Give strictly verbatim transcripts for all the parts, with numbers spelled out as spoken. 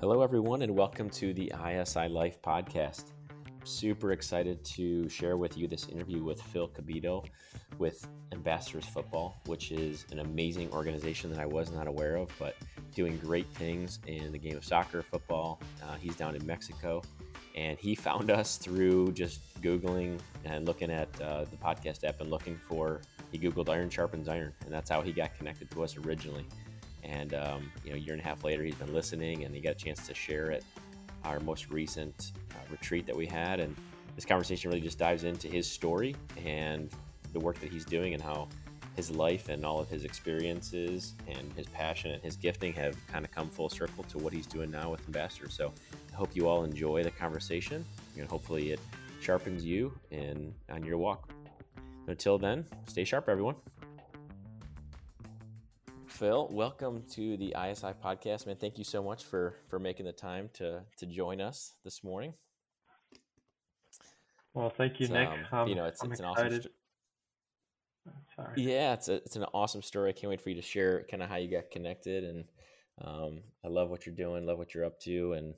Hello, everyone, and welcome to the I S I Life podcast. I'm super excited to share with you this interview with Phil Cabildo with Ambassadors Football, which is an amazing organization that I was not aware of, but doing great things in the game of soccer, football. Uh, he's down in Mexico, and he found us through just Googling and looking at uh, the podcast app and looking for, he Googled Iron Sharpens Iron, and that's how he got connected to us originally. And, um, you know, a year and a half later, he's been listening and he got a chance to share at our most recent uh, retreat that we had. And this conversation really just dives into his story and the work that he's doing and how his life and all of his experiences and his passion and his gifting have kind of come full circle to what he's doing now with Ambassadors. So I hope you all enjoy the conversation, and hopefully it sharpens you in on your walk. Until then, stay sharp, everyone. Phil, welcome to the I S I podcast, man. Thank you so much for for making the time to to join us this morning. Well, thank you, it's, Nick. Um, um, you know, it's, it's an awesome. St- Sorry. Yeah, it's a, it's an awesome story. I can't wait for you to share kind of how you got connected, and um, I love what you're doing, love what you're up to, and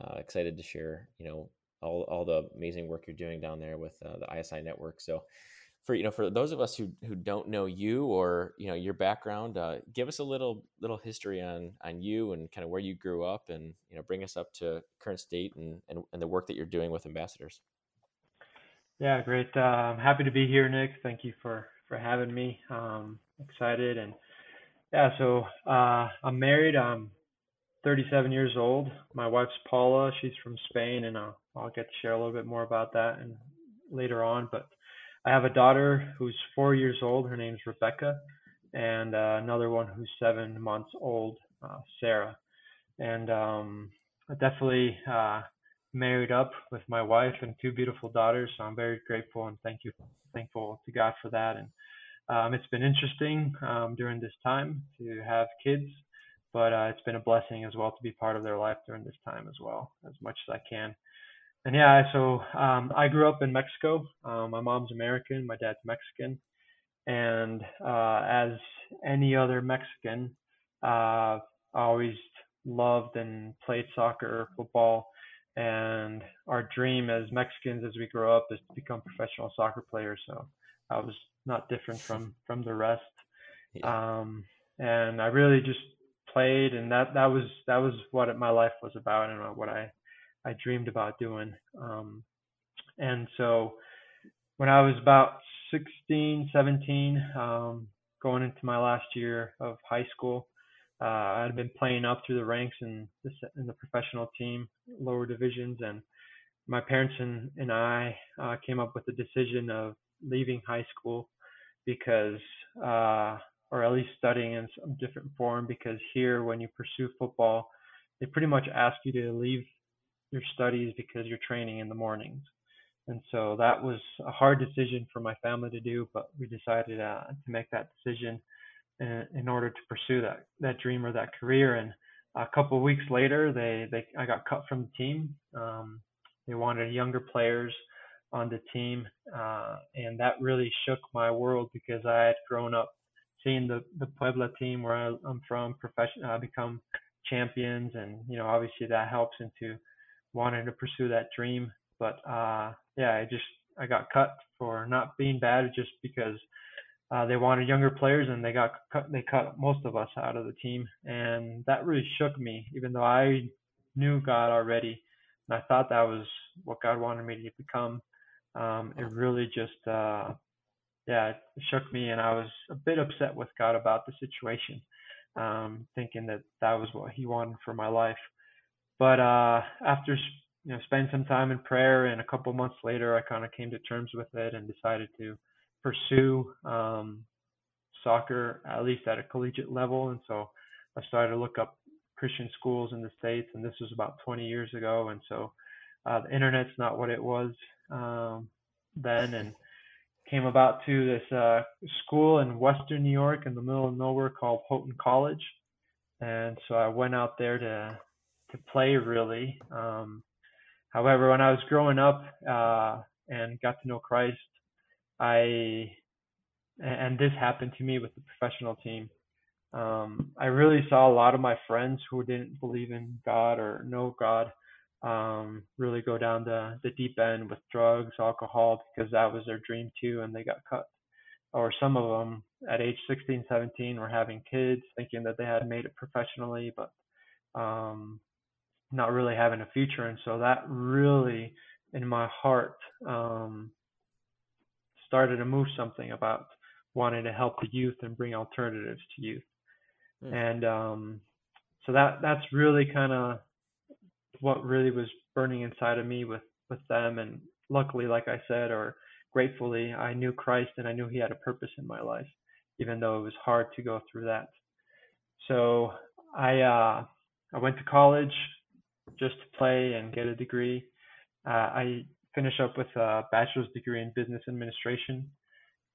uh, excited to share, you know, all all the amazing work you're doing down there with uh, the I S I network. So. For, you know, for those of us who, who don't know you or, you know, your background, uh, give us a little little history on on you and kind of where you grew up, and, you know, bring us up to current state and, and, and the work that you're doing with Ambassadors. Yeah, great. Uh, I'm happy to be here, Nick. Thank you for, for having me. Um, excited. And yeah, so uh, I'm married. I'm thirty-seven years old. My wife's Paula. She's from Spain, and I'll, I'll get to share a little bit more about that and later on. But I have a daughter who's four years old. Her name's Rebecca, and uh, another one who's seven months old, uh, Sarah. And um, I definitely uh, married up with my wife and two beautiful daughters. So I'm very grateful and thank you, thankful to God for that. And um, it's been interesting um, during this time to have kids, but uh, it's been a blessing as well to be part of their life during this time as well, as much as I can. And yeah, so um, I grew up in Mexico. Um, my mom's American, my dad's Mexican. And uh, as any other Mexican, uh, I always loved and played soccer, football. And our dream as Mexicans as we grow up is to become professional soccer players. So I was not different from, from the rest. Yeah. Um, and I really just played, and that, that was that was what my life was about and what I I dreamed about doing. Um, and so when I was about sixteen, seventeen, um, going into my last year of high school, uh, I had been playing up through the ranks in the, in the professional team, lower divisions. And my parents and, and I uh, came up with the decision of leaving high school because, uh, or at least studying in some different form, because here when you pursue football, they pretty much ask you to leave your studies because you're training in the mornings. And so that was a hard decision for my family to do, but we decided uh, to make that decision in, in order to pursue that, that dream or that career. And a couple of weeks later, they, they I got cut from the team. Um, they wanted younger players on the team. Uh, and that really shook my world because I had grown up seeing the, the Puebla team where I, I'm from profession, uh, become champions. And, you know, obviously that helps into wanted to pursue that dream, but uh yeah I just I got cut for not being bad, just because uh they wanted younger players, and they got cut they cut most of us out of the team. And that really shook me, even though I knew God already and I thought that was what God wanted me to become. Um it really just uh yeah it shook me, and I was a bit upset with God about the situation, um thinking that that was what he wanted for my life. But uh, after, you know, spending some time in prayer, and a couple months later, I kind of came to terms with it and decided to pursue um, soccer, at least at a collegiate level. And so I started to look up Christian schools in the States, and this was about twenty years ago. And so uh, the internet's not what it was um, then, and came about to this uh, school in Western New York in the middle of nowhere called Houghton College. And so I went out there to to play, really. Um, however, when I was growing up uh, and got to know Christ, I, and this happened to me with the professional team, Um, I really saw a lot of my friends who didn't believe in God or know God um, really go down the, the deep end with drugs, alcohol, because that was their dream too, and they got cut. Or some of them at age sixteen, seventeen were having kids, thinking that they had made it professionally, but um, not really having a future. And so that really, in my heart, um, started to move something about wanting to help the youth and bring alternatives to youth. Mm. And um, so that that's really kind of what really was burning inside of me with, with them. And luckily, like I said, or gratefully, I knew Christ and I knew he had a purpose in my life, even though it was hard to go through that. So I uh, I went to college just to play and get a degree. Uh, I finished up with a bachelor's degree in business administration,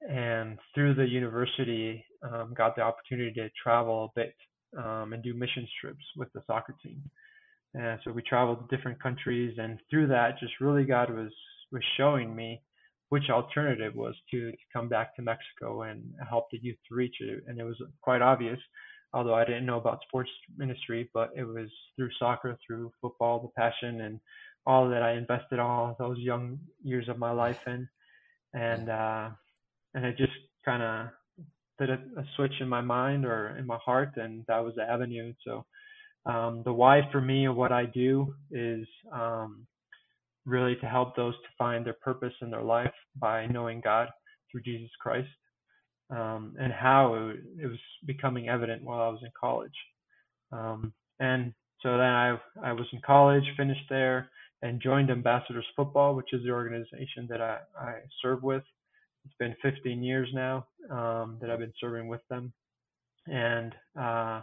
and through the university, um, got the opportunity to travel a bit um, and do mission trips with the soccer team. And so we traveled to different countries, and through that, just really God was was showing me which alternative was to, to come back to Mexico and help the youth reach it. And it was quite obvious, although I didn't know about sports ministry, but it was through soccer, through football, the passion, and all that I invested all those young years of my life in. And uh, and it just kind of did a, a switch in my mind or in my heart, and that was the avenue. So um, the why for me of what I do is um, really to help those to find their purpose in their life by knowing God through Jesus Christ, um, and how it, it was becoming evident while I was in college. Um, and so then I, I was in college, finished there, and joined Ambassadors Football, which is the organization that I, I serve with. It's been fifteen years now um, that I've been serving with them. And uh,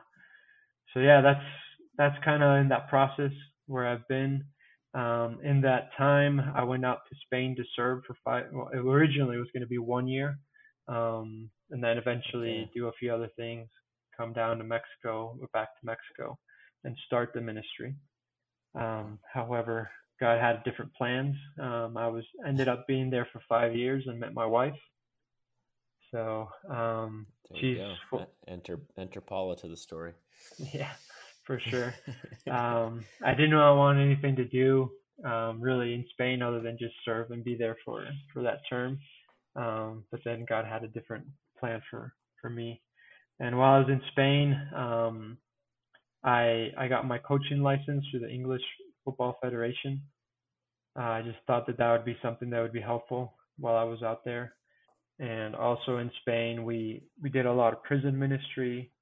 so, yeah, that's that's kind of in that process where I've been. Um, in that time, I went out to Spain to serve for five. Well, originally it was going to be one year, um, and then eventually do a few other things, come down to Mexico, go back to Mexico, and start the ministry. Um, however, God had different plans. Um, I was ended up being there for five years and met my wife. So um, she's go. enter enter Paula to the story. Yeah. For sure. Um, I didn't really want anything to do um, really in Spain other than just serve and be there for, for that term. Um, but then God had a different plan for, for me. And while I was in Spain, um, I I got my coaching license through the English Football Federation. Uh, I just thought that that would be something that would be helpful while I was out there. And also in Spain, we, we did a lot of prison ministry.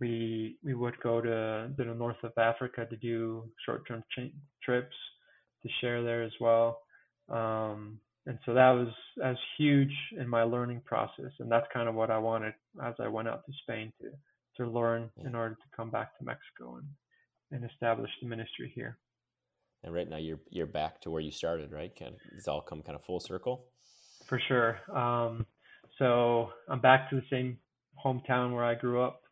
We we would go to, to the north of Africa to do short-term ch- trips to share there as well. Um, and so that was as huge in my learning process. And that's kind of what I wanted as I went out to Spain to to learn yeah. in order to come back to Mexico and, and establish the ministry here. And right now you're you're back to where you started, right? Kind of, it's all come kind of full circle. For sure. Um, so I'm back to the same hometown where I grew up.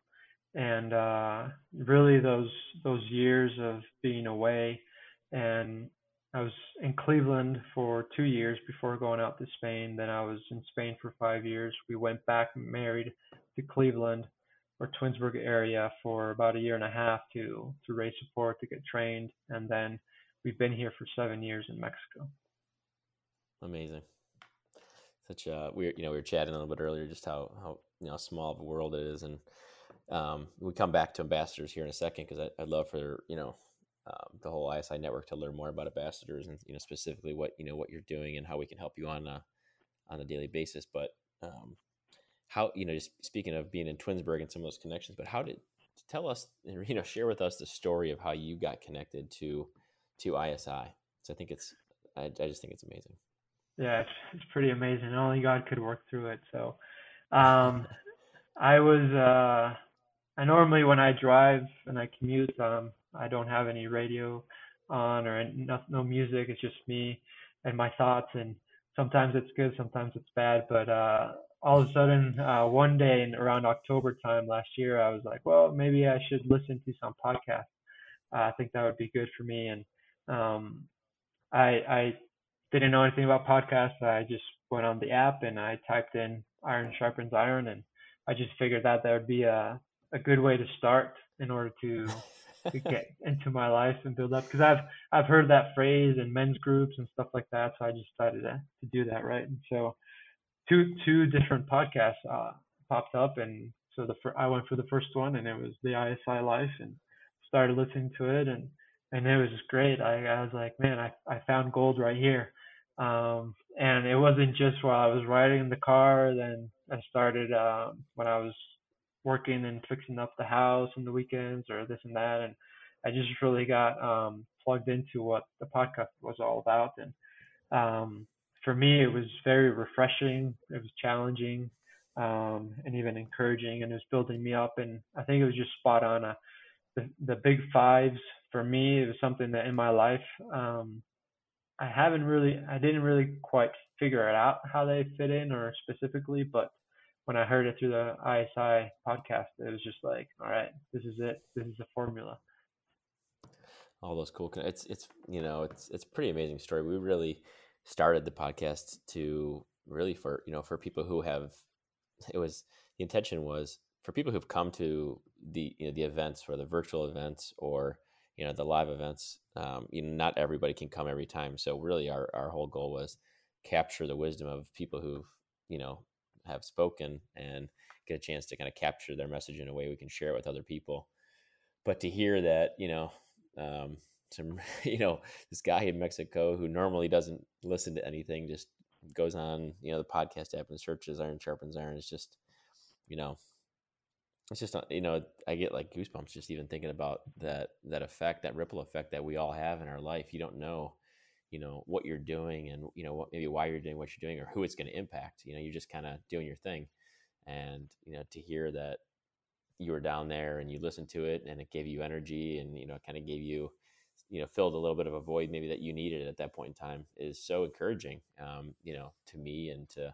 And uh, really those those years of being away, and I was in Cleveland for two years before going out to Spain. Then I was in Spain for five years. We went back married to Cleveland or Twinsburg area for about a year and a half to, to raise support, to get trained. And then we've been here for seven years in Mexico. Amazing. Such a weird, you know, we were chatting a little bit earlier, just how, how you know, small of a world it is. And Um, we come back to Ambassadors here in a second, because I'd love for, you know, uh, the whole I S I network to learn more about Ambassadors and, you know, specifically what, you know, what you're doing and how we can help you on a, on a daily basis. But um, how, you know, just speaking of being in Twinsburg and some of those connections, but how did, tell us, you know, share with us the story of how you got connected to, to I S I. So I think it's, I, I just think it's amazing. Yeah, it's, it's pretty amazing. Only God could work through it. So um, I was, uh, I normally, when I drive and I commute, um, I don't have any radio on or no, no music. It's just me and my thoughts. And sometimes it's good, sometimes it's bad. But uh, all of a sudden, uh, one day in around October time last year, I was like, well, maybe I should listen to some podcast. Uh, I think that would be good for me. And um, I, I didn't know anything about podcasts. I just went on the app and I typed in Iron Sharpens Iron. And I just figured that there would be a a good way to start in order to, to get into my life and build up, because I've I've heard that phrase in men's groups and stuff like that, so I just decided to, to do that, right? And so two two different podcasts uh, popped up, and so the fir- I went for the first one, and it was the I S I Life, and started listening to it, and and it was just great. I, I was like, man, I, I found gold right here. Um, and it wasn't just while I was riding in the car. Then I started um, when I was working and fixing up the house on the weekends or this and that. And I just really got um, plugged into what the podcast was all about. And um, for me, it was very refreshing. It was challenging um, and even encouraging, and it was building me up. And I think it was just spot on. Uh, the, the big fives for me, it was something that in my life, um, I haven't really, I didn't really quite figure it out how they fit in or specifically, but when I heard it through the I S I podcast, it was just like, all right, this is it. This is the formula. All those cool, it's, it's, you know, it's, it's a pretty amazing story. We really started the podcast to really for, you know, for people who have, it was, the intention was for people who've come to the, you know, the events or the virtual events or, you know, the live events, um, you know, not everybody can come every time. So really our, our whole goal was capture the wisdom of people who've, you know, have spoken and get a chance to kind of capture their message in a way we can share it with other people. But to hear that, you know, um, some, you know, this guy in Mexico who normally doesn't listen to anything, just goes on, you know, the podcast app and searches Iron Sharpens Iron. It's just, you know, it's just, you know, I get like goosebumps just even thinking about that, that effect, that ripple effect that we all have in our life. You don't know, you know, what you're doing and, you know, what, maybe why you're doing what you're doing or who it's going to impact. You know, you're just kind of doing your thing. And, you know, to hear that you were down there and you listened to it and it gave you energy and, you know, kind of gave you, you know, filled a little bit of a void maybe that you needed at that point in time is so encouraging, um, you know, to me, and to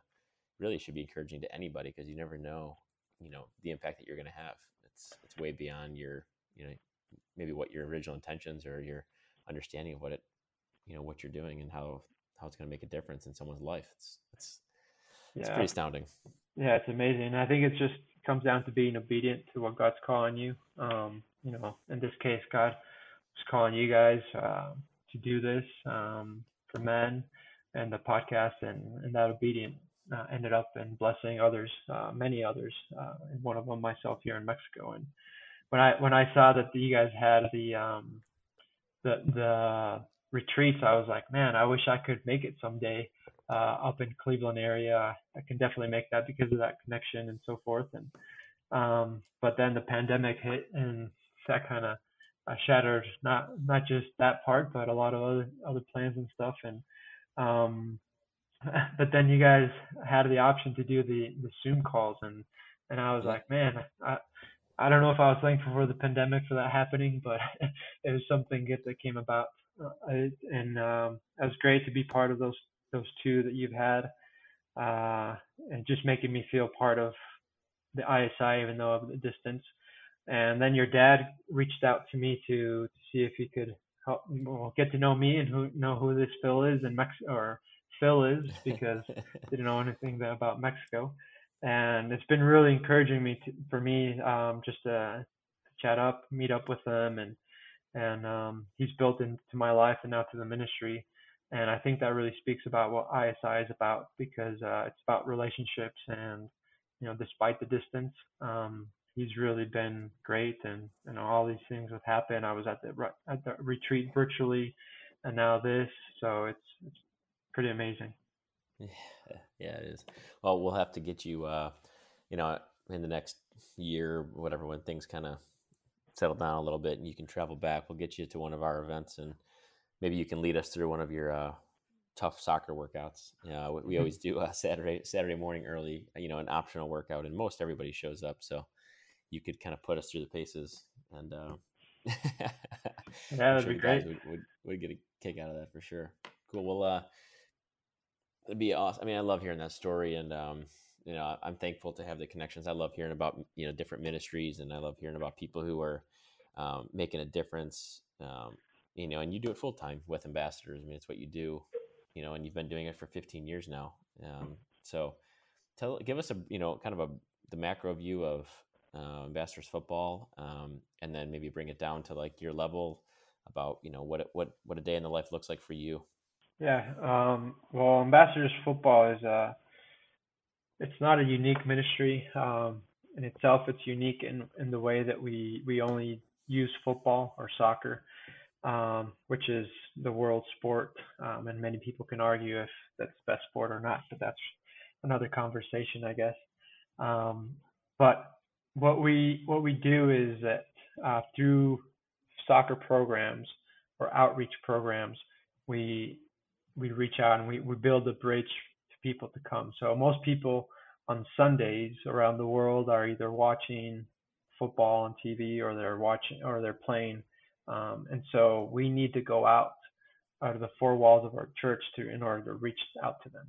really should be encouraging to anybody, because you never know, you know, the impact that you're going to have. It's it's way beyond your, you know, maybe what your original intentions or your understanding of what it, you know, what you're doing and how, how it's going to make a difference in someone's life. It's, it's, yeah. It's pretty astounding. Yeah. It's amazing. I think it just comes down to being obedient to what God's calling you. Um, you know, in this case, God was calling you guys uh, to do this um, for men and the podcast, and, and that obedience Uh, ended up in blessing others, uh, many others, uh, and one of them myself here in Mexico. And when I when I saw that you guys had the um, the the retreats, I was like, man, I wish I could make it someday uh, up in Cleveland area. I can definitely make that because of that connection and so forth. And um, but then the pandemic hit, and that kind of uh, shattered not not just that part, but a lot of other other plans and stuff. And um, but then you guys had the option to do the, the Zoom calls. And, and I was like, man, I I don't know if I was thankful for the pandemic for that happening, but it was something good that came about. Uh, and um, it was great to be part of those, those two that you've had, uh, and just making me feel part of the I S I, even though of the distance. And then your dad reached out to me to, to see if he could help, well, get to know me and who know who this Phil is in Mexico, or Phil is, because I didn't know anything about Mexico. And it's been really encouraging me to, for me um, just to chat up, meet up with him, and and um, he's built into my life and now to the ministry. And I think that really speaks about what I S I is about, because uh, it's about relationships. And, you know, despite the distance, um, he's really been great, and, and all these things have happened. I was at the at the retreat virtually, and now this, so it's, it's pretty amazing. Yeah, yeah, it is. Well, we'll have to get you, uh, you know, in the next year, whatever, when things kind of settle down a little bit and you can travel back, we'll get you to one of our events, and maybe you can lead us through one of your uh, tough soccer workouts. Yeah, uh, we, we always do uh, Saturday Saturday morning early, you know, an optional workout, and most everybody shows up, so you could kind of put us through the paces, and uh, yeah, that'd sure be great. Would, would, would get a kick out of that for sure. Cool. Well, uh, it'd be awesome. I mean, I love hearing that story, and um, you know, I'm thankful to have the connections. I love hearing about, you know, different ministries, and I love hearing about people who are um, making a difference. Um, you know, and you do it full time with Ambassadors. I mean, it's what you do. You know, and you've been doing it for fifteen years now. Um, so, tell, give us a, you know, kind of a the macro view of uh, Ambassadors Football, um, and then maybe bring it down to like your level about, you know, what what what a day in the life looks like for you. Yeah, um, well, Ambassadors Football is a, it's not a unique ministry um, in itself. It's unique in, in the way that we, we only use football or soccer, um, which is the world sport. Um, and many people can argue if that's best sport or not, but that's another conversation, I guess. Um, but what we, what we do is that uh, through soccer programs or outreach programs, we, we reach out and we, we build a bridge to people to come. So most people on Sundays around the world are either watching football on T V or they're watching or they're playing. Um, and so we need to go out out of the four walls of our church to, in order to reach out to them.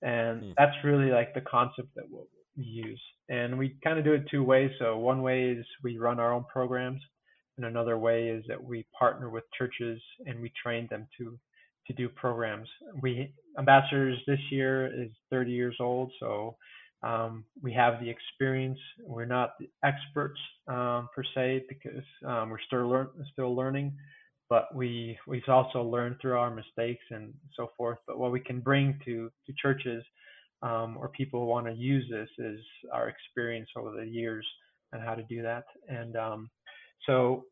And mm. that's really like the concept that we'll use. And we kind of do it two ways. So one way is we run our own programs. And another way is that we partner with churches and we train them to to do programs. We Ambassadors this year is thirty years old, so um, we have the experience. We're not the experts um, per se because um, we're still learn still learning, but we we've also learned through our mistakes and so forth. But what we can bring to to churches um, or people who want to use this is our experience over the years and how to do that. And um, so.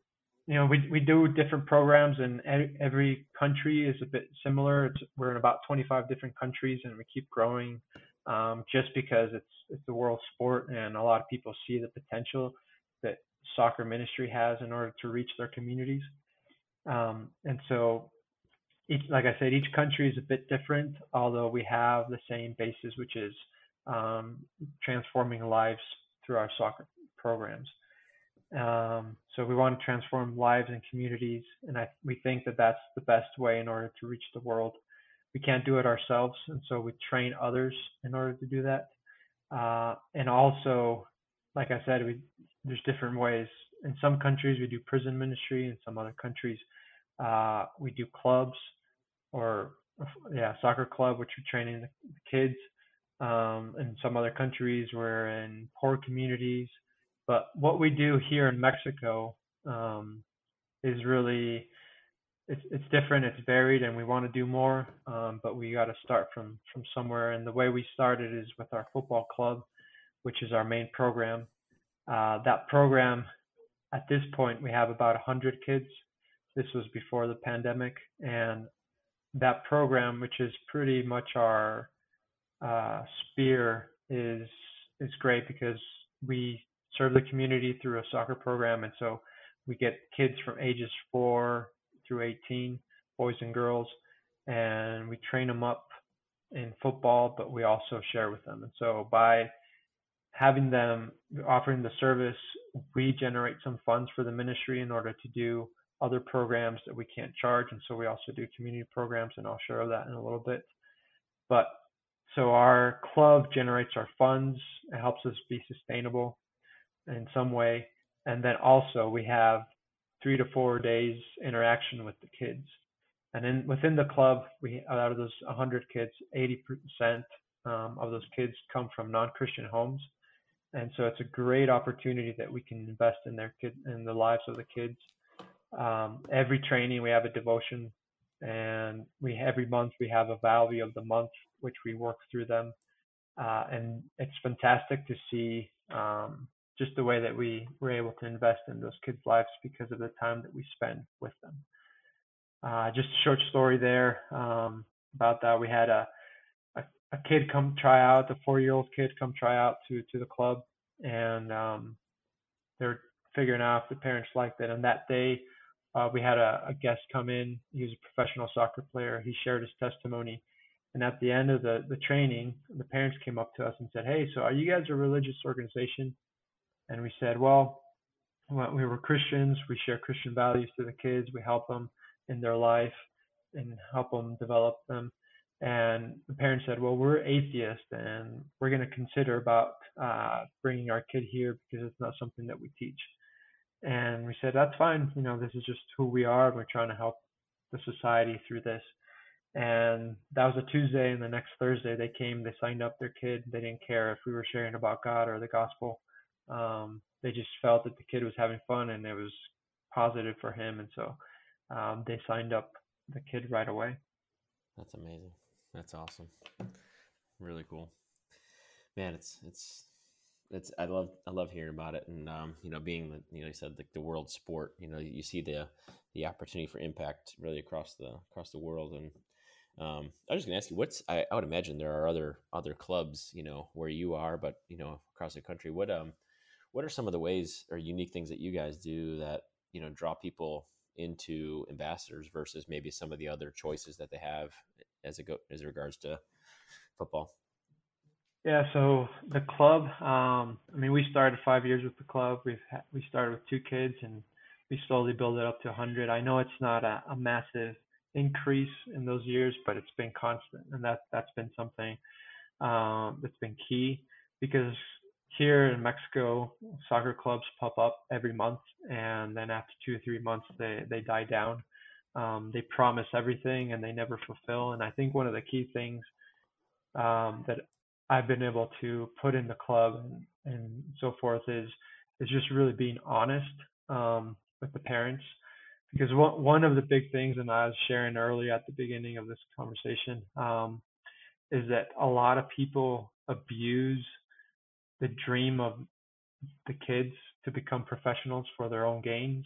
You know, we we do different programs, and every country is a bit similar. It's, we're in about twenty-five different countries, and we keep growing, um, just because it's it's a world sport, and a lot of people see the potential that soccer ministry has in order to reach their communities. Um, and so, each, like I said, each country is a bit different, although we have the same basis, which is um, transforming lives through our soccer programs. Um, so we want to transform lives and communities, and I, we think that that's the best way in order to reach the world. We can't do it ourselves, and so we train others in order to do that. Uh, and also, like I said, we, there's different ways. In some countries, we do prison ministry. In some other countries, uh, we do clubs or, yeah, soccer club, which we're training the kids. Um, in some other countries, we're in poor communities. But what we do here in Mexico um, is really, it's, it's different, it's varied, and we want to do more, um, but we got to start from, from somewhere. And the way we started is with our football club, which is our main program. Uh, that program, at this point, we have about one hundred kids. This was before the pandemic. And that program, which is pretty much our uh, spear, is is great because we serve the community through a soccer program. And so we get kids from ages four through eighteen, boys and girls, and we train them up in football, but we also share with them. And so by having them, offering the service, we generate some funds for the ministry in order to do other programs that we can't charge. And so we also do community programs, and I'll share that in a little bit. But so our club generates our funds. It helps us be sustainable in some way, and then also we have three to four days interaction with the kids. And then within the club, we, out of those one hundred kids, eighty percent um, of those kids come from non-Christian homes, and so it's a great opportunity that we can invest in their kid, in the lives of the kids. Um, every training we have a devotion, and we every month we have a value of the month, which we work through them, uh, and it's fantastic to see. Um, just the way that we were able to invest in those kids' lives because of the time that we spend with them. Uh, just a short story there um, about that. We had a, a a kid come try out, a four-year-old kid come try out to, to the club, and um, they're figuring out if the parents liked it. And that day uh, we had a, a guest come in. He was a professional soccer player. He shared his testimony. And at the end of the, the training, the parents came up to us and said, "Hey, so are you guys a religious organization?" And we said, well, we were Christians. We share Christian values to the kids. We help them in their life and help them develop them. And the parents said, well, we're atheists, and we're going to consider about uh, bringing our kid here because it's not something that we teach. And we said, that's fine. You know, this is just who we are. And we're trying to help the society through this. And that was a Tuesday. And the next Thursday they came, they signed up their kid. They didn't care if we were sharing about God or the gospel. Um, they just felt that the kid was having fun and it was positive for him. And so um, they signed up the kid right away. That's amazing. That's awesome. Really cool, man. It's, it's, it's, I love, I love hearing about it. And, um, you know, being the, you know, you said the, the world sport, you know, you see the, the opportunity for impact really across the, across the world. And, um, I was just gonna ask you what's, I, I would imagine there are other, other clubs, you know, where you are, but, you know, across the country, what, um, what are some of the ways or unique things that you guys do that, you know, draw people into Ambassadors versus maybe some of the other choices that they have as it go as regards to football? Yeah, so the club, um, I mean, we started five years with the club. We've ha- we started with two kids and we slowly built it up to one hundred. I know it's not a, a massive increase in those years, but it's been constant, and that that's been something um, that's been key, because here in Mexico, soccer clubs pop up every month, and then after two or three months, they, they die down. Um, they promise everything, and they never fulfill. And I think one of the key things um, that I've been able to put in the club and, and so forth is is just really being honest um, with the parents. Because one, one of the big things, and I was sharing earlier at the beginning of this conversation, um, is that a lot of people abuse the dream of the kids to become professionals for their own gains.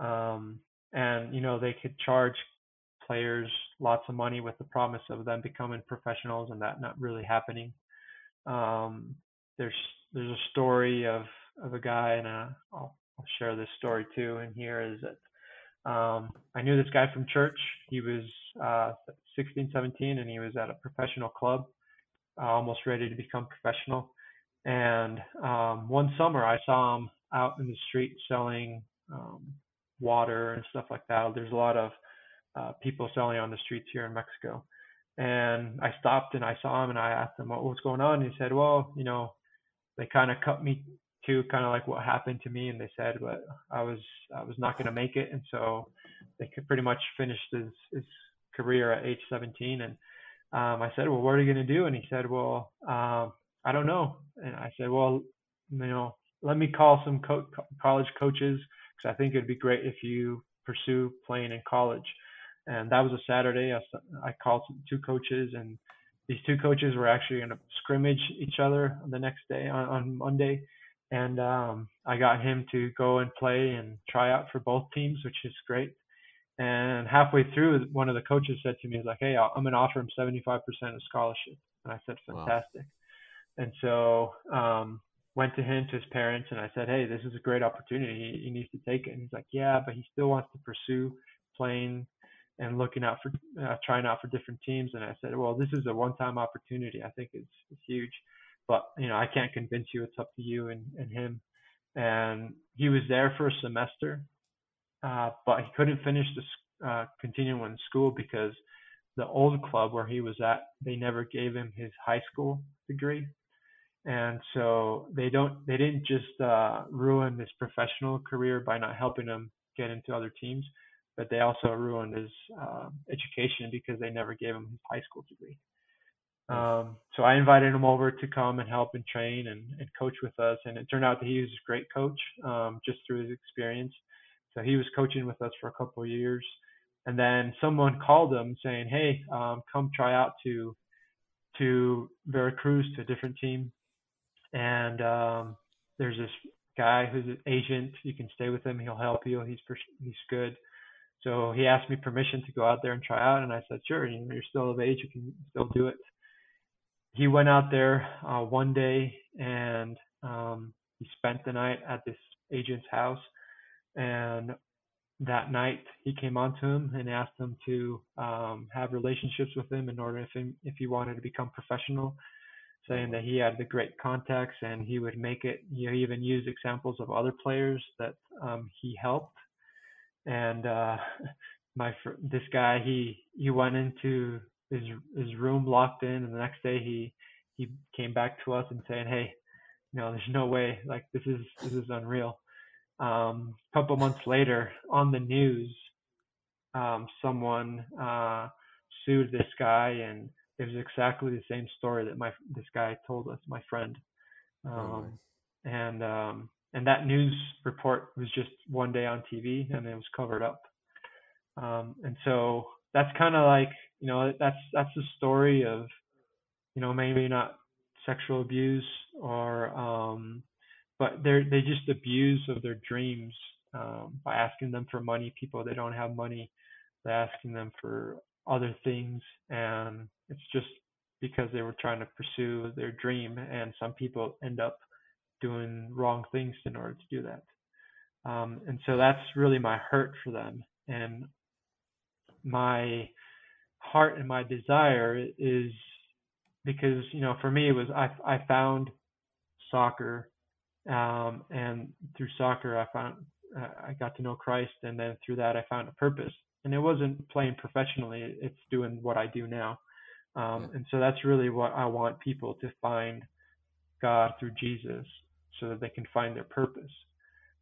Um, and, you know, they could charge players lots of money with the promise of them becoming professionals, and that not really happening. Um, there's, there's a story of, of a guy, and a, I'll, I'll share this story too. And here is that um, I knew this guy from church. He was uh, sixteen, seventeen, and he was at a professional club, uh, almost ready to become professional. And um, one summer I saw him out in the street selling um, water and stuff like that. There's a lot of uh, people selling on the streets here in Mexico. And I stopped and I saw him and I asked him, what's going on? And he said, well, you know, they kind of cut me too, kind of like what happened to me. And they said, but I was I was not going to make it. And so they could pretty much finished his, his career at age seventeen. And um, I said, well, what are you going to do? And he said, well, um, I don't know. And I said, well, you know, let me call some co- college coaches, because I think it'd be great if you pursue playing in college. And that was a Saturday. I, I called two coaches, and these two coaches were actually going to scrimmage each other the next day on, on Monday. And um, I got him to go and play and try out for both teams, which is great. And halfway through, one of the coaches said to me, he's like, hey, I'm going to offer him seventy-five percent of scholarship. And I said, fantastic. Wow. And so um went to him, to his parents, and I said, hey, this is a great opportunity. He, he needs to take it. And he's like, yeah, but he still wants to pursue playing and looking out for, uh, trying out for different teams. And I said, well, this is a one-time opportunity. I think it's, it's huge, but, you know, I can't convince you. It's up to you and, and him. And he was there for a semester, uh, but he couldn't finish the uh, continuing school because the old club where he was at, they never gave him his high school degree. And so they don't, they didn't just uh, ruin his professional career by not helping him get into other teams, but they also ruined his uh, education because they never gave him his high school degree. Um, so I invited him over to come and help and train and, and coach with us. And it turned out that he was a great coach um, just through his experience. So he was coaching with us for a couple of years. And then someone called him saying, hey, um, come try out to, to Veracruz, to a different team. And um, there's this guy who's an agent. You can stay with him. He'll help you. He's pers- he's good. So he asked me permission to go out there and try out. And I said, sure, you know, you're still of age. You can still do it. He went out there uh, one day, and um, he spent the night at this agent's house. And that night he came on to him and asked him to um, have relationships with him in order if he, if he wanted to become professional, saying that he had the great contacts and he would make it. He even used examples of other players that um, he helped. And uh, my fr- this guy, he he went into his his room, locked in, and the next day he he came back to us and saying, hey, no, there's no way. Like, this is this is unreal. Um, a couple months later, on the news, um, someone uh, sued this guy, and it was exactly the same story that my this guy told us, my friend. Um, oh, nice. And um, And that news report was just one day on T V, and it was covered up. Um, and so that's kind of like, you know, that's that's the story of, you know, maybe not sexual abuse or, um, but they're they just abuse of their dreams um, by asking them for money. People that don't have money, they're asking them for other things, and it's just because they were trying to pursue their dream. And some people end up doing wrong things in order to do that. Um, and so that's really my hurt for them. And my heart and my desire is because, you know, for me, it was, I, I found soccer, um, and through soccer, I found, uh, I got to know Christ. And then through that, I found a purpose, and it wasn't playing professionally. It's doing what I do now. Um, and so that's really what I want people to find God through Jesus, so that they can find their purpose.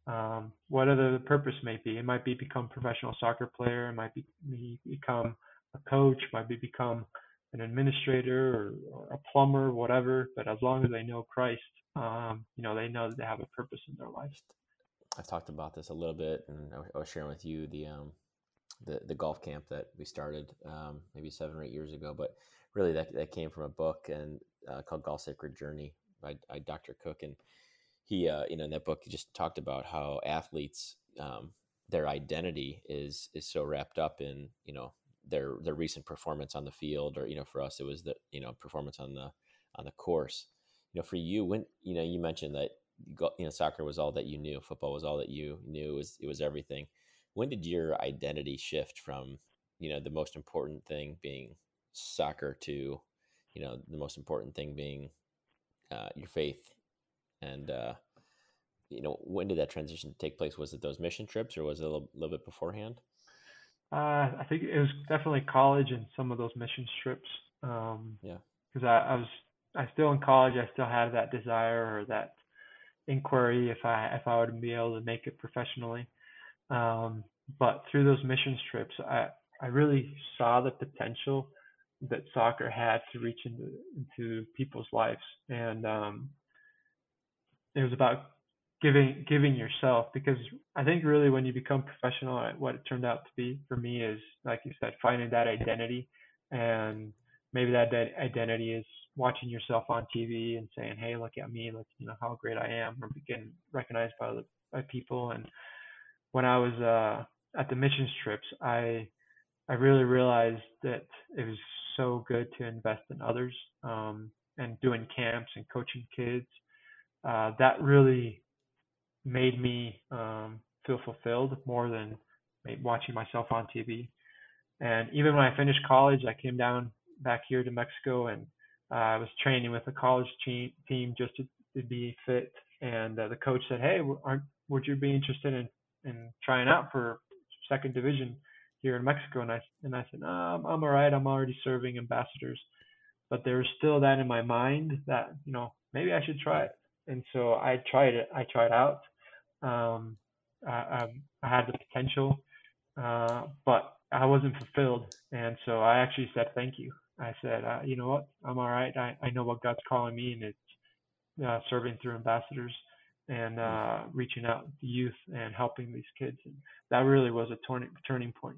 Um, whatever the purpose may be, it might be become a professional soccer player, it might be, be become a coach, might be become an administrator or, or a plumber, whatever. But as long as they know Christ, um, you know, they know that they have a purpose in their life. I've talked about this a little bit, and I was sharing with you the um, the, the golf camp that we started um, maybe seven or eight years ago. But really, that that came from a book and uh, called Golf's Sacred Journey by, by Doctor Cook, and he, uh, you know, in that book, he just talked about how athletes, um, their identity is is so wrapped up in, you know, their their recent performance on the field, or, you know, for us, it was the, you know, performance on the on the course. You know, for you, when, you know, you mentioned that, you know, soccer was all that you knew, football was all that you knew, it was, it was everything. When did your identity shift from, you know, the most important thing being soccer to, you know, the most important thing being Uh, your faith? And uh, you know, when did that transition take place? Was it those mission trips, or was it a little, little bit beforehand? Uh, I think it was definitely college and some of those mission trips. Um, yeah, because I, I was I still in college. I still had that desire or that inquiry if I if I would be able to make it professionally. Um, but through those mission trips, I I really saw the potential that soccer had to reach into, into people's lives. And um, it was about giving, giving yourself, because I think really when you become professional, what it turned out to be for me is, like you said, finding that identity. And maybe that identity is watching yourself on T V and saying, hey, look at me, look, you know, how great I am, or getting recognized by other, by people. And when I was uh, at the missions trips, I, I really realized that it was so good to invest in others, um, and doing camps and coaching kids. Uh, that really made me um, feel fulfilled more than watching myself on T V. And even when I finished college, I came down back here to Mexico, and uh, I was training with a college team, team just to, to be fit. And uh, the coach said, hey, aren't, would you be interested in, in trying out for second division here in Mexico? And I, and I said, no, I'm, I'm all right. I'm already serving ambassadors. But there was still that in my mind that, you know, maybe I should try it. And so I tried it. I tried out. Um, I, I had the potential, uh, but I wasn't fulfilled. And so I actually said, thank you. I said, uh, you know what? I'm all right. I, I know what God's calling me, and it's uh, serving through ambassadors and uh, reaching out to youth and helping these kids. And that really was a turning turning point.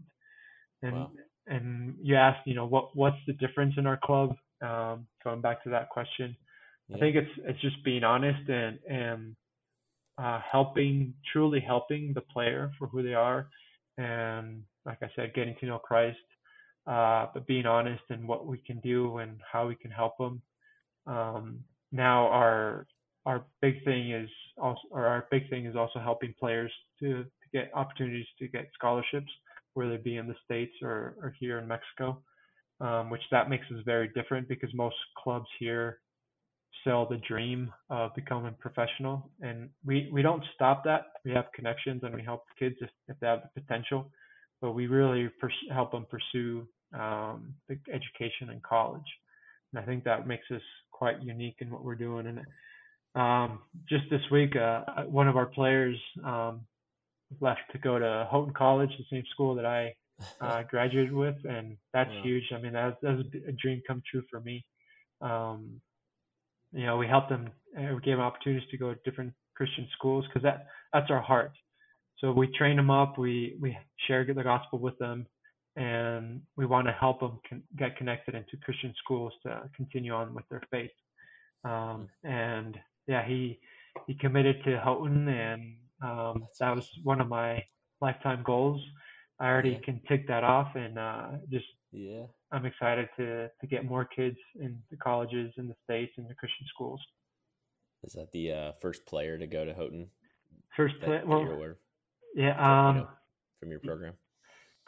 And wow. And you asked, you know, what what's the difference in our club? Um, going back to that question, yeah. I think it's it's just being honest and and uh, helping, truly helping the player for who they are, and like I said, getting to know Christ, uh, but being honest in what we can do and how we can help them. Um, now our our big thing is also, or our big thing is also helping players to, to get opportunities to get scholarships, whether it be in the States or, or here in Mexico, um, which that makes us very different, because most clubs here sell the dream of becoming professional. And we, we don't stop that. We have connections and we help kids if, if they have the potential, but we really pers- help them pursue um, the education and college. And I think that makes us quite unique in what we're doing. And um, just this week, uh, one of our players, um, left to go to Houghton College, the same school that I uh, graduated with, and that's yeah. huge. I mean, that, that was a dream come true for me. Um, you know, we helped them, we gave them opportunities to go to different Christian schools, because that that's our heart. So we train them up, we we share the gospel with them, and we want to help them con- get connected into Christian schools to continue on with their faith. Um, and yeah, he he committed to Houghton, and um, that was one of my lifetime goals. I already yeah. can tick that off, and uh, just yeah, I'm excited to to get more kids in the colleges in the States and the Christian schools. Is that the uh, first player to go to Houghton? First player, well, yeah, um, you know, from your program.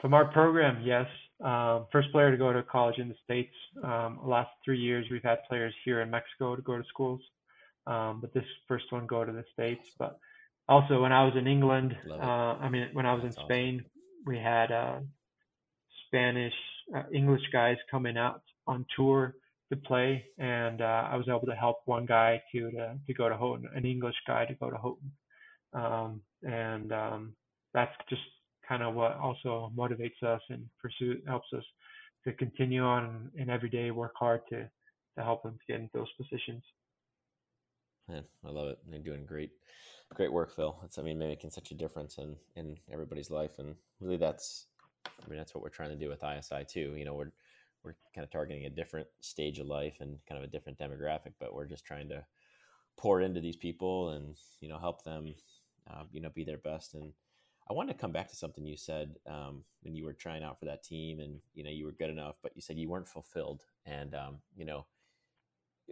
From our program, yes. Um, first player to go to college in the States. Um, the last three years, we've had players here in Mexico to go to schools, um, but this first one go to the States. But also, when I was in England, uh, I mean, when I was That's in Spain, awesome. we had uh, Spanish, uh, English guys coming out on tour to play, and uh, I was able to help one guy to, to to go to Houghton, an English guy to go to Houghton. Um, and um, that's just kind of what also motivates us and pursue, helps us to continue on and every day work hard to, to help them get into those positions. Yeah, I love it. You're doing great, great work, Phil. It's, I mean, making such a difference in, in everybody's life. And really that's, I mean, that's what we're trying to do with I S I too. You know, we're, we're kind of targeting a different stage of life and kind of a different demographic, but we're just trying to pour into these people and, you know, help them, um, you know, be their best. And I wanted to come back to something you said um, when you were trying out for that team, and you know you were good enough, but you said you weren't fulfilled. And um, you know,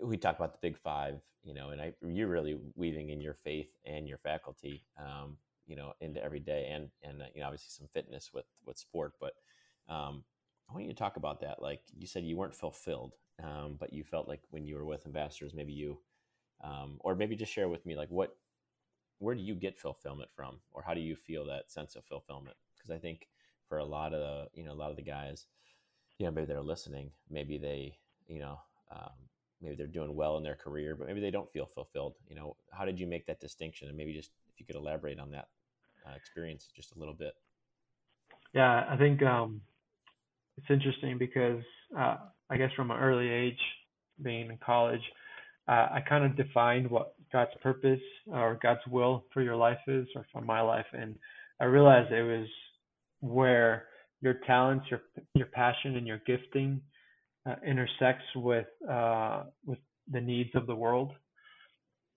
we talk about the Big Five, you know, and I, you're really weaving in your faith and your faculty, um, you know, into every day, and and uh, you know, obviously some fitness with with sport. But um, I want you to talk about that. Like you said, you weren't fulfilled, um, but you felt like when you were with Ambassadors, maybe you, um, or maybe just share with me, like what. Where do you get fulfillment from, or how do you feel that sense of fulfillment? Because I think for a lot of the, you know, a lot of the guys, you know, maybe they're listening, maybe they, you know, um, maybe they're doing well in their career, but maybe they don't feel fulfilled. You know, how did you make that distinction? And maybe just if you could elaborate on that uh, experience just a little bit. Yeah, I think um, it's interesting because uh, I guess from an early age, being in college, Uh, I kind of defined what God's purpose or God's will for your life is, or for my life. And I realized it was where your talents, your your passion, and your gifting uh, intersects with uh, with the needs of the world.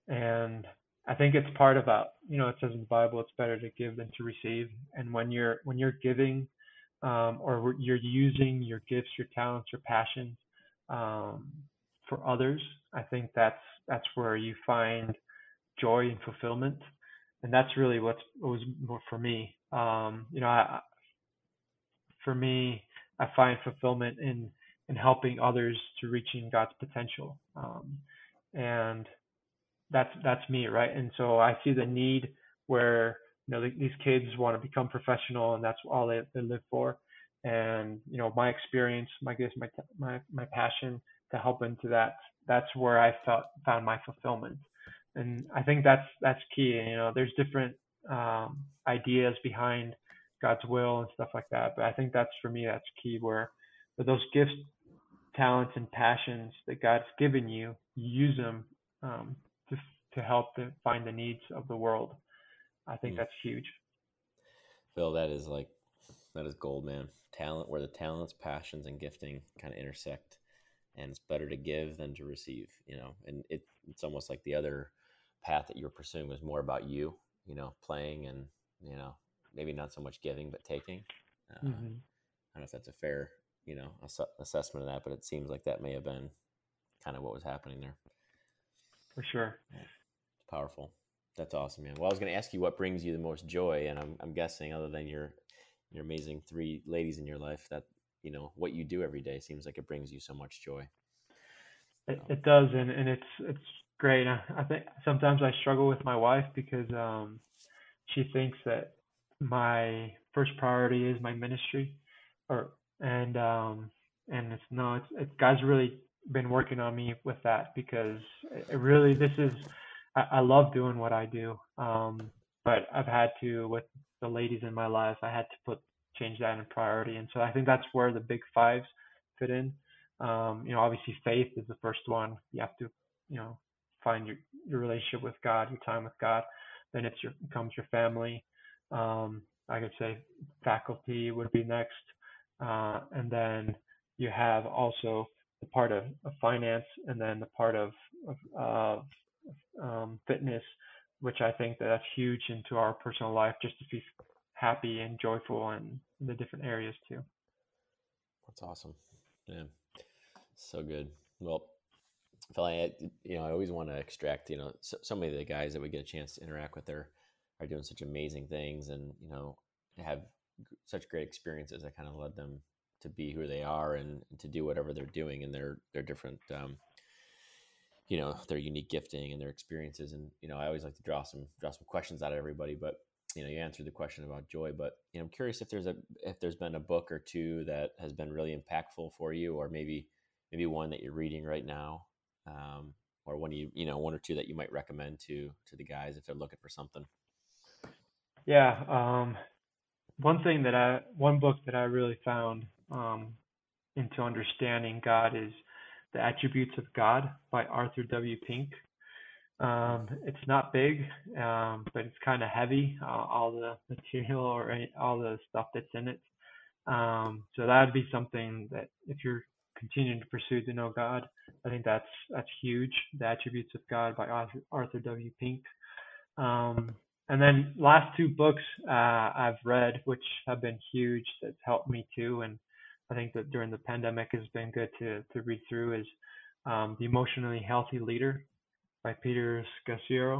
And I think it's part of a, you know, it says in the Bible, it's better to give than to receive. And when you're when you're giving um, or you're using your gifts, your talents, your passions um, for others, I think that's that's where you find joy and fulfillment, and that's really what's, what was for me. Um, you know, I, for me, I find fulfillment in in helping others to reaching God's potential, um, and that's that's me, right? And so I see the need where, you know, these kids want to become professional, and that's all they, they live for. And you know, my experience, my gifts, my my my passion to help into that. That's where I felt found my fulfillment, and I think that's that's key. And, you know, there's different um, ideas behind God's will and stuff like that, but I think that's for me that's key. Where, where those gifts, talents, and passions that God's given you, you use them um, to to help to find the needs of the world. I think mm. that's huge. Phil, that is like that is gold, man. Talent, where the talents, passions, and gifting kind of intersect. And it's better to give than to receive, you know, and it, it's almost like the other path that you were pursuing was more about you, you know, playing and, you know, maybe not so much giving, but taking. Uh, mm-hmm. I don't know if that's a fair, you know, ass- assessment of that, but it seems like that may have been kind of what was happening there. For sure. Yeah. It's powerful. That's awesome, man. Well, I was going to ask you what brings you the most joy, and I'm, I'm guessing other than your, your amazing three ladies in your life, that, you know, what you do every day seems like it brings you so much joy. It, it does. And, and it's, it's great. I, I think sometimes I struggle with my wife because um, she thinks that my first priority is my ministry, or, and, um, and it's, no, it's, it's God's really been working on me with that, because it really, this is, I, I love doing what I do. Um, but I've had to, with the ladies in my life, I had to put, change that in priority. And so I think that's where the Big Fives fit in. Um, you know, obviously faith is the first one. You have to, you know, find your, your relationship with God, your time with God. Then it's your becomes your family. Um, I could say faculty would be next. Uh, and then you have also the part of, of finance, and then the part of, of uh, um, fitness, which I think that that's huge into our personal life, just to be happy and joyful in the different areas too. That's awesome. Yeah. So good. Well, Phil, I, you know, I always want to extract, you know, so, so many of the guys that we get a chance to interact with are, are doing such amazing things, and, you know, have such great experiences that kind of led them to be who they are and to do whatever they're doing, and their, their different, um, you know, their unique gifting and their experiences. And, you know, I always like to draw some, draw some questions out of everybody, but, you know, you answered the question about joy, but, you know, I'm curious if there's a, if there's been a book or two that has been really impactful for you, or maybe, maybe one that you're reading right now, um, or one you, you know, one or two that you might recommend to, to the guys if they're looking for something. Yeah. Um, one thing that I, one book that I really found, um, into understanding God is The Attributes of God by Arthur W. Pink. Um, it's not big, um, but it's kind of heavy, uh, all the material or any, all the stuff that's in it. Um, so that'd be something that if you're continuing to pursue to know God, I think that's, that's huge. The Attributes of God by Arthur, Arthur W. Pink. Um, and then last two books, uh, I've read, which have been huge, that's helped me too. And I think that during the pandemic has been good to, to read through is um, The Emotionally Healthy Leader by Peter Scazzero.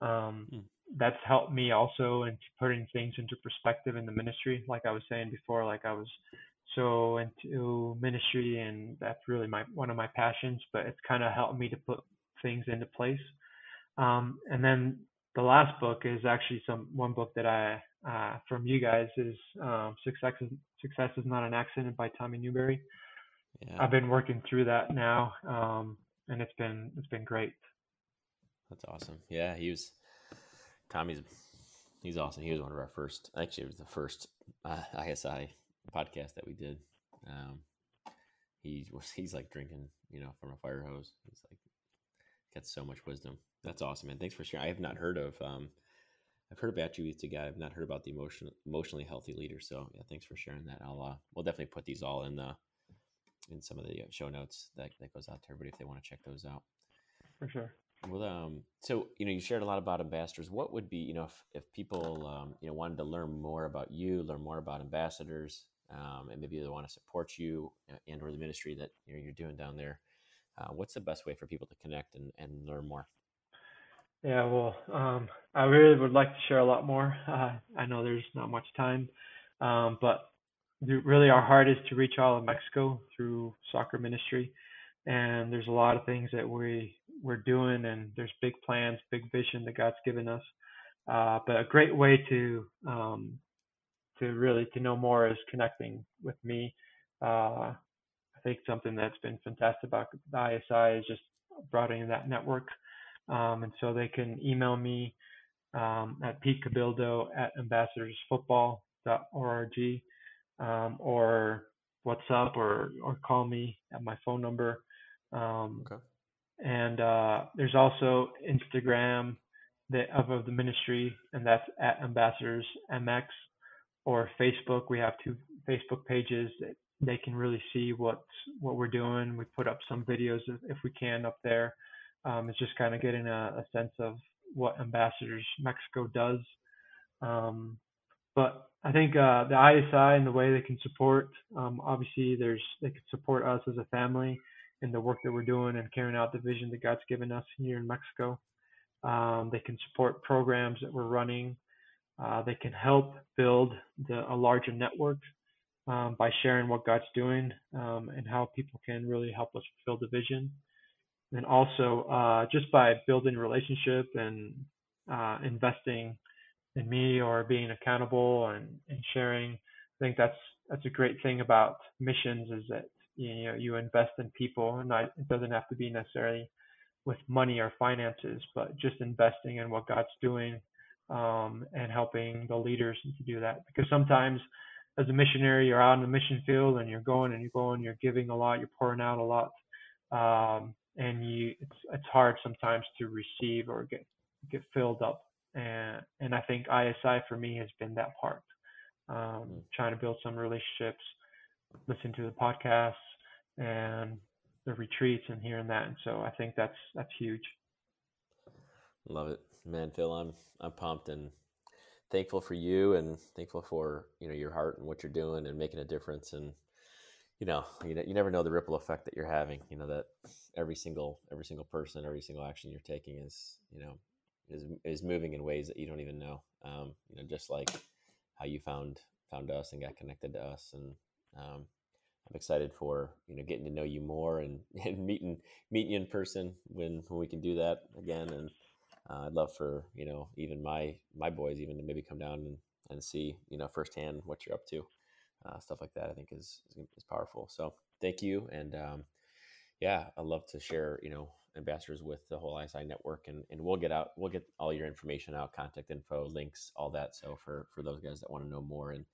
Um, mm. That's helped me also into putting things into perspective in the ministry. Like I was saying before, like I was so into ministry, and that's really my one of my passions, but it's kind of helped me to put things into place. Um, and then the last book is actually some one book that I uh, from you guys is um, Success is, Success is Not an Accident by Tommy Newberry. Yeah. I've been working through that now, um, and it's been it's been great. That's awesome. Yeah, he was Tommy's. He's awesome. He was one of our first. Actually, it was the first uh, I S I podcast that we did. Um, he was he's like drinking, you know, from a fire hose. He's like got so much wisdom. That's awesome, man. Thanks for sharing. I have not heard of. Um, I've heard of Attributes of God. I've not heard about the emotion, emotionally healthy leader. So yeah, thanks for sharing that. I'll uh, we'll definitely put these all in the in some of the show notes that, that goes out to everybody if they want to check those out. For sure. Well, um, so you know, you shared a lot about Ambassadors. What would be, you know, if, if people um, you know, wanted to learn more about you, learn more about Ambassadors, um, and maybe they want to support you and or the ministry that you know, you're doing down there. Uh, what's the best way for people to connect and, and learn more? Yeah, well, um, I really would like to share a lot more. Uh, I know there's not much time, um, but really our heart is to reach all of Mexico through soccer ministry. And there's a lot of things that we, we're doing, and there's big plans, big vision that God's given us. Uh, but a great way to um, to really to know more is connecting with me. Uh, I think something that's been fantastic about the I S I is just broadening that network. Um, and so they can email me um, at pete cabildo at ambassadors football dot org, um, or WhatsApp or or call me at my phone number. Um, okay. And uh, there's also Instagram that, of, of the ministry, and that's at ambassadors M X, or Facebook. We have two Facebook pages that they can really see what what we're doing. We put up some videos if, if we can up there. Um, it's just kind of getting a, a sense of what Ambassadors Mexico does. Um, but I think uh, the I S I and the way they can support, um, obviously there's they can support us as a family in the work that we're doing and carrying out the vision that God's given us here in Mexico. Um, they can support programs that we're running. Uh, they can help build the, a larger network um, by sharing what God's doing um, and how people can really help us fulfill the vision. And also uh, just by building a relationship and uh, investing in me or being accountable and, and sharing. I think that's that's a great thing about missions is that you know you invest in people, and not, it doesn't have to be necessarily with money or finances, but just investing in what God's doing um, and helping the leaders to do that. Because sometimes as a missionary, you're out in the mission field and you're going and you're going, you're giving a lot, you're pouring out a lot. Um, and you it's it's hard sometimes to receive or get get filled up. And and I think I S I for me has been that part. Um, trying to build some relationships, listen to the podcasts and the retreats and hearing that. And so I think that's that's huge. Love it, man. Phil, I'm I'm pumped and thankful for you and thankful for, you know, your heart and what you're doing and making a difference. And, you know, you, know, you never know the ripple effect that you're having, you know, that every single, every single person, every single action you're taking is, you know, is, is moving in ways that you don't even know. Um, you know, just like how you found, found us and got connected to us. And, um, I'm excited for, you know, getting to know you more and, and meeting, meeting you in person when, when we can do that again. And, Uh, I'd love for, you know, even my my boys even to maybe come down and, and see, you know, firsthand what you're up to. Uh, stuff like that I think is, is powerful. So thank you. And um, yeah, I'd love to share, you know, ambassadors with the whole I S I network, and, and we'll get out, we'll get all your information out, contact info, links, all that. So for, for those guys that want to know more and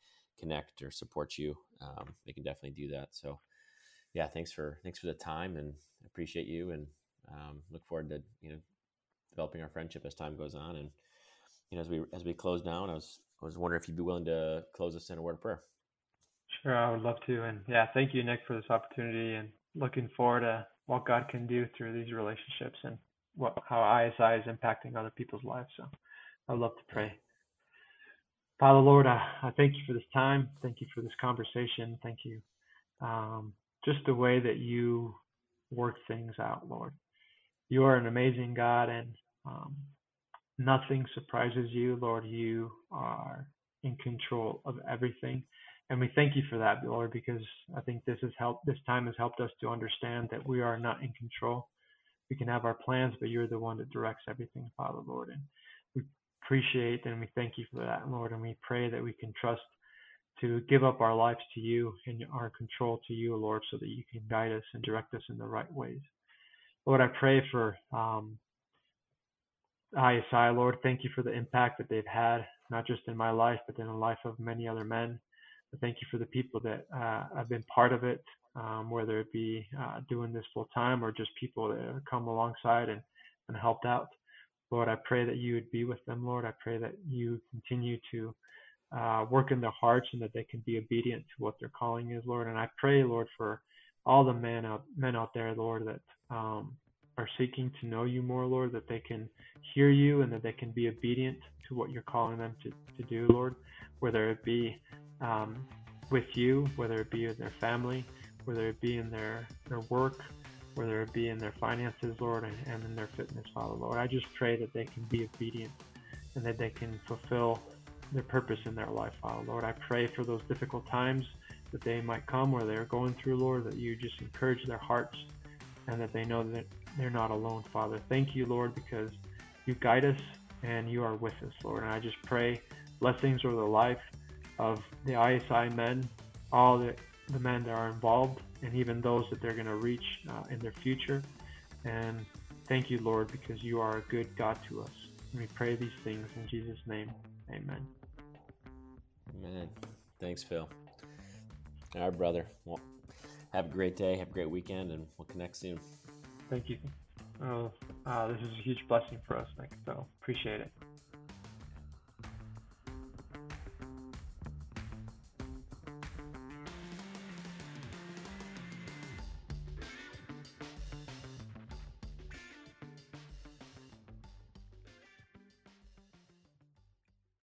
connect or support you, um, they can definitely do that. So yeah, thanks for, thanks for the time and appreciate you, and um, look forward to, you know, developing our friendship as time goes on. And, you know, as we, as we close down, I was, I was wondering if you'd be willing to close us in a word of prayer. Sure. I would love to. And yeah, thank you, Nick, for this opportunity, and looking forward to what God can do through these relationships and what, how I S I is impacting other people's lives. So I'd love to pray. Father, Lord, I, I thank you for this time. Thank you for this conversation. Thank you. Um, just the way that you work things out, Lord. You are an amazing God, and Um, nothing surprises you, Lord. You are in control of everything. And we thank you for that, Lord, because I think this has helped, this time has helped us to understand that we are not in control. We can have our plans, but you're the one that directs everything, Father, Lord. And we appreciate and we thank you for that, Lord. And we pray that we can trust to give up our lives to you and our control to you, Lord, so that you can guide us and direct us in the right ways. Lord, I pray for, um, I S I, Lord, thank you for the impact that they've had, not just in my life, but in the life of many other men. But thank you for the people that uh, have been part of it, um, whether it be uh, doing this full time or just people that have come alongside and, and helped out. Lord, I pray that you would be with them, Lord. I pray that you continue to uh, work in their hearts and that they can be obedient to what their calling is, Lord. And I pray, Lord, for all the men out, men out there, Lord, that um, are seeking to know you more, Lord, that they can hear you and that they can be obedient to what you're calling them to, to do, Lord, whether it be um, with you, whether it be in their family, whether it be in their, their work, whether it be in their finances, Lord, and, and in their fitness, Father, Lord. I just pray that they can be obedient and that they can fulfill their purpose in their life, Father, Lord. I pray for those difficult times that they might come where they're going through, Lord, that you just encourage their hearts and that they know that they're not alone, Father. Thank you, Lord, because you guide us and you are with us, Lord. And I just pray blessings over the life of the I S I men, all the, the men that are involved, and even those that they're going to reach uh, in their future. And thank you, Lord, because you are a good God to us. And we pray these things in Jesus' name. Amen. Amen. Thanks, Phil. All right, brother. Well, have a great day. Have a great weekend, and we'll connect soon. Thank you. Oh, uh, this is a huge blessing for us, Nick, so appreciate it.